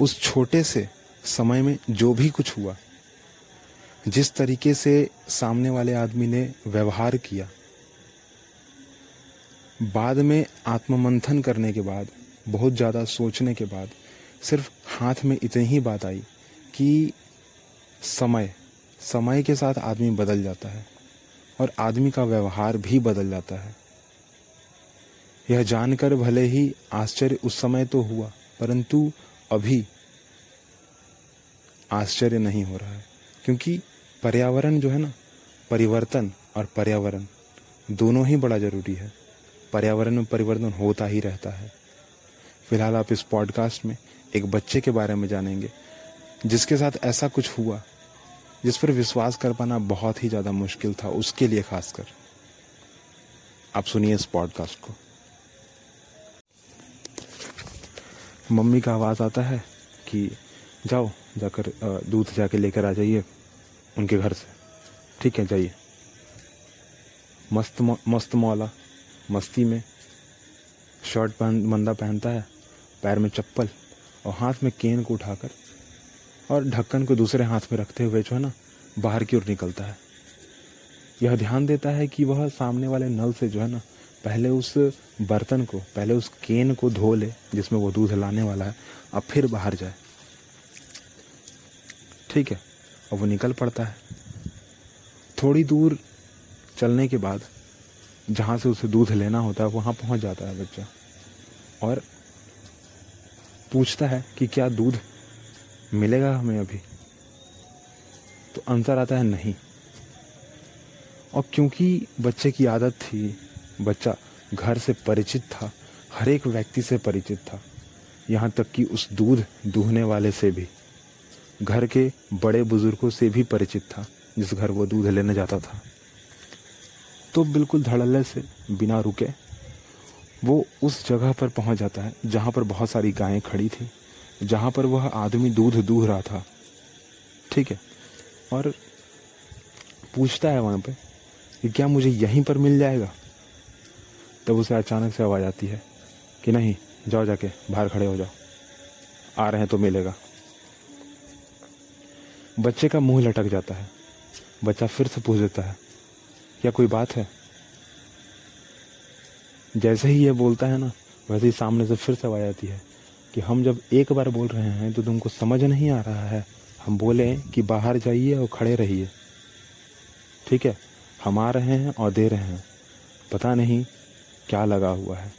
उस छोटे से समय में जो भी कुछ हुआ, जिस तरीके से सामने वाले आदमी ने व्यवहार किया, बाद में आत्ममंथन करने के बाद, बहुत ज़्यादा सोचने के बाद सिर्फ हाथ में इतनी ही बात आई कि समय के साथ आदमी बदल जाता है और आदमी का व्यवहार भी बदल जाता है। यह जानकर भले ही आश्चर्य उस समय तो हुआ, परंतु अभी आश्चर्य नहीं हो रहा है, क्योंकि पर्यावरण जो है ना, परिवर्तन और पर्यावरण दोनों ही बड़ा ज़रूरी है। पर्यावरण में परिवर्तन होता ही रहता है। फिलहाल आप इस पॉडकास्ट में एक बच्चे के बारे में जानेंगे जिसके साथ ऐसा कुछ हुआ जिस पर विश्वास कर पाना बहुत ही ज़्यादा मुश्किल था, उसके लिए खासकर। आप सुनिए इस पॉडकास्ट को। मम्मी का आवाज़ आता है कि जाओ जाकर दूध जाके लेकर आ जाइए उनके घर से। ठीक है, जाइए। मस्त मौला मस्ती में शर्ट बंदा पहनता है, पैर में चप्पल और हाथ में केन को उठाकर और ढक्कन को दूसरे हाथ में रखते हुए जो है ना, बाहर की ओर निकलता है। यह ध्यान देता है कि वह सामने वाले नल से जो है ना, पहले उस केन को धो ले जिसमें वो दूध लाने वाला है, अब फिर बाहर जाए। ठीक है, और वो निकल पड़ता है। थोड़ी दूर चलने के बाद जहाँ से उसे दूध लेना होता है वहाँ पहुँच जाता है बच्चा और पूछता है कि क्या दूध मिलेगा हमें अभी? तो आंसर आता है नहीं। और क्योंकि बच्चे की आदत थी, बच्चा घर से परिचित था, हर एक व्यक्ति से परिचित था, यहाँ तक कि उस दूध दूहने वाले से भी, घर के बड़े बुजुर्गों से भी परिचित था जिस घर वो दूध लेने जाता था। तो बिल्कुल धड़ल्ले से बिना रुके वो उस जगह पर पहुँच जाता है जहाँ पर बहुत सारी गायें खड़ी थी, जहाँ पर वह आदमी दूध दूह रहा था। ठीक है, और पूछता है वहाँ पे कि क्या मुझे यहीं पर मिल जाएगा? तब उसे अचानक से आवाज़ आती है कि नहीं, जाओ जाके बाहर खड़े हो जाओ, आ रहे हैं तो मिलेगा। बच्चे का मुंह लटक जाता है। बच्चा फिर से पूछ देता है क्या कोई बात है? जैसे ही ये बोलता है ना, वैसे ही सामने से फिर से आवाज़ आती है कि हम जब एक बार बोल रहे हैं तो तुमको समझ नहीं आ रहा है, हम बोले कि बाहर जाइए और खड़े रहिए। ठीक है, हम आ रहे हैं और दे रहे हैं, पता नहीं क्या लगा हुआ है,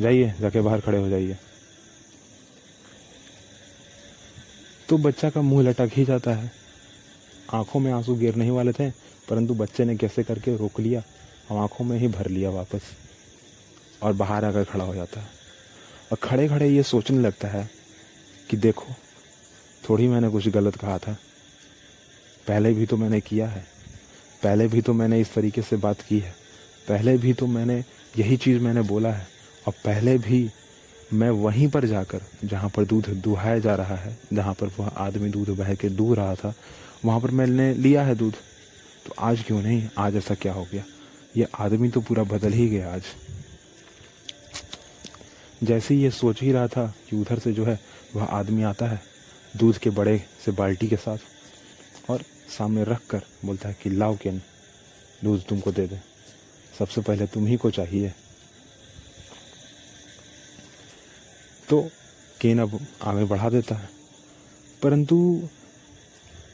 जाइए जाके बाहर खड़े हो जाइए। तो बच्चा का मुंह लटक ही जाता है। आंखों में आंसू गिरने ही वाले थे, परंतु बच्चे ने कैसे करके रोक लिया और आंखों में ही भर लिया वापस और बाहर आकर खड़ा हो जाता है। और खड़े खड़े ये सोचने लगता है कि देखो, थोड़ी मैंने कुछ गलत कहा था, पहले भी तो मैंने किया है, पहले भी तो मैंने इस तरीके से बात की है, पहले भी तो मैंने यही चीज़ मैंने बोला है, और पहले भी मैं वहीं पर जाकर जहाँ पर दूध दुहाया जा रहा है, जहाँ पर वह आदमी दूध बह के दूह रहा था, वहाँ पर मैंने लिया है दूध, तो आज क्यों नहीं? आज ऐसा क्या हो गया? यह आदमी तो पूरा बदल ही गया आज। जैसे ही ये सोच ही रहा था कि उधर से जो है वह आदमी आता है दूध के बड़े से बाल्टी के साथ और सामने रख कर बोलता है कि लाओ केन, दूध तुमको दे दे, सबसे पहले तुम ही को चाहिए। तो केन अब आगे बढ़ा देता है, परंतु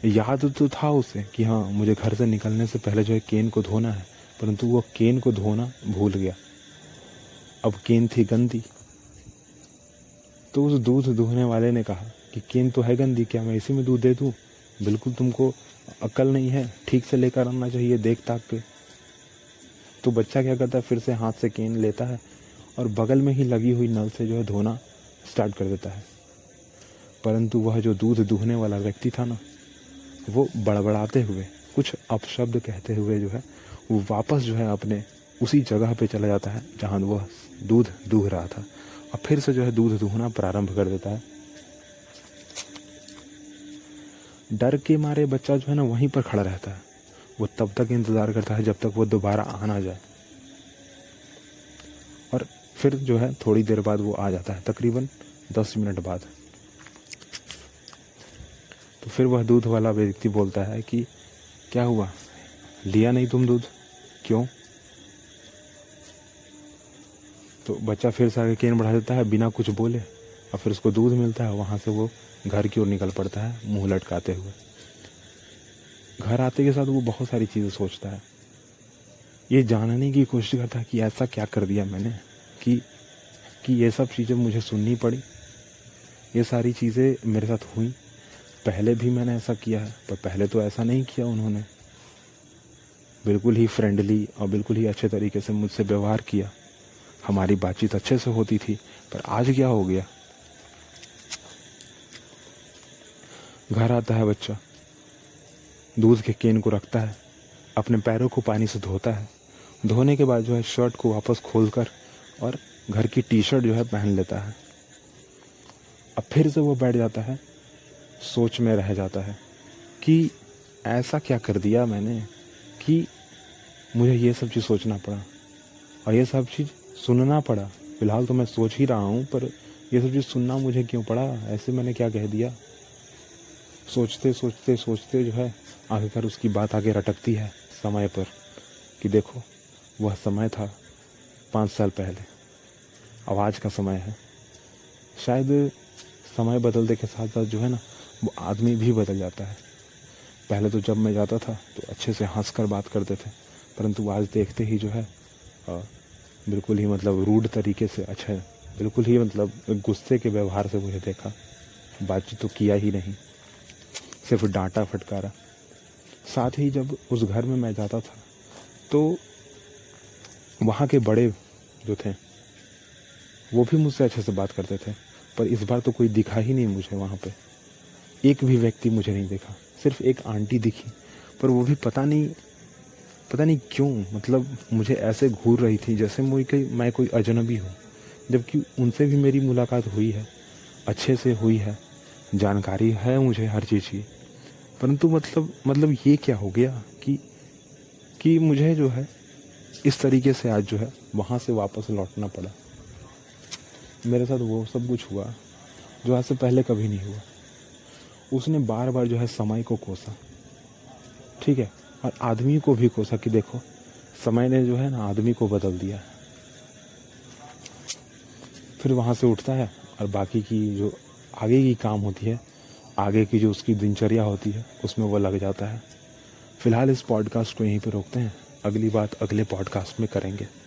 याद तो था उसे कि हाँ, मुझे घर से निकलने से पहले जो है केन को धोना है, परंतु वो केन को धोना भूल गया। अब केन थी गंदी। तो उस दूध दूहने वाले ने कहा कि केन तो है गंदी, क्या मैं इसी में दूध दे दूँ? बिल्कुल तुमको अकल नहीं है, ठीक से लेकर आना चाहिए देख ताक के। तो बच्चा क्या करता है, फिर से हाथ से केन लेता है और बगल में ही लगी हुई नल से जो है धोना स्टार्ट कर देता है। परंतु वह जो दूध दूहने वाला व्यक्ति था ना, वो बड़बड़ाते हुए कुछ अपशब्द कहते हुए जो है वो वापस जो है अपने उसी जगह पे चला जाता है जहाँ वह दूध दूह रहा था और फिर से जो है दूध दूहना प्रारंभ कर देता है। डर के मारे बच्चा जो है ना वहीं पर खड़ा रहता है। वो तब तक इंतज़ार करता है जब तक वो दोबारा आ ना जाए, और फिर जो है थोड़ी देर बाद वो आ जाता है। तकरीबन 10 मिनट बाद। तो फिर वह दूध वाला व्यक्ति बोलता है कि क्या हुआ, लिया नहीं तुम दूध, क्यों? तो बच्चा फिर से आगे केन बढ़ा देता है बिना कुछ बोले, और फिर उसको दूध मिलता है। वहाँ से वो घर की ओर निकल पड़ता है मुंह लटकाते हुए। घर आते के साथ वो बहुत सारी चीज़ें सोचता है, ये जानने की कोशिश करता है कि ऐसा क्या कर दिया मैंने कि ये सब चीज़ें मुझे सुननी पड़ी, ये सारी चीज़ें मेरे साथ हुई। पहले भी मैंने ऐसा किया है, पर पहले तो ऐसा नहीं किया उन्होंने, बिल्कुल ही फ्रेंडली और बिल्कुल ही अच्छे तरीके से मुझसे व्यवहार किया, हमारी बातचीत अच्छे से होती थी, पर आज क्या हो गया? घर आता है बच्चा, दूध के केन को रखता है, अपने पैरों को पानी से धोता है, धोने के बाद जो है शर्ट को वापस खोलकर और घर की टी शर्ट जो है पहन लेता है। अब फिर से वो बैठ जाता है, सोच में रह जाता है कि ऐसा क्या कर दिया मैंने कि मुझे ये सब चीज़ सोचना पड़ा और ये सब चीज़ सुनना पड़ा। फिलहाल तो मैं सोच ही रहा हूँ, पर ये सब चीज़ सुनना मुझे क्यों पड़ा? ऐसे मैंने क्या कह दिया? सोचते सोचते सोचते जो है आखिरकार उसकी बात आगे रटकती है समय पर कि देखो वह समय था 5 साल पहले, अब आज का समय है। शायद समय बदलने के साथ साथ जो है ना वो आदमी भी बदल जाता है। पहले तो जब मैं जाता था तो अच्छे से हंस कर बात करते थे, परंतु आज देखते ही जो है बिल्कुल ही मतलब रूड तरीके से, अच्छा बिल्कुल ही मतलब गुस्से के व्यवहार से मुझे देखा, बातचीत तो किया ही नहीं, सिर्फ डांटा फटकारा। साथ ही जब उस घर में मैं जाता था तो वहाँ के बड़े जो थे वो भी मुझसे अच्छे से बात करते थे, पर इस बार तो कोई दिखा ही नहीं मुझे वहाँ पे, एक भी व्यक्ति मुझे नहीं देखा, सिर्फ एक आंटी दिखी, पर वो भी पता नहीं क्यों मतलब मुझे ऐसे घूर रही थी जैसे मैं कोई अजनबी हूँ, जबकि उनसे भी मेरी मुलाकात हुई है, अच्छे से हुई है, जानकारी है मुझे हर चीज़ की, परंतु मतलब ये क्या हो गया कि मुझे जो है इस तरीके से आज जो है वहाँ से वापस लौटना पड़ा। मेरे साथ वो सब कुछ हुआ जो आज से पहले कभी नहीं हुआ। उसने बार बार जो है समय को कोसा, ठीक है, और आदमी को भी कोसा कि देखो समय ने जो है ना आदमी को बदल दिया। फिर वहाँ से उठता है और बाकी की जो आगे की काम होती है, आगे की जो उसकी दिनचर्या होती है, उसमें वो लग जाता है। फिलहाल इस पॉडकास्ट को यहीं पर रोकते हैं, अगली बात अगले पॉडकास्ट में करेंगे।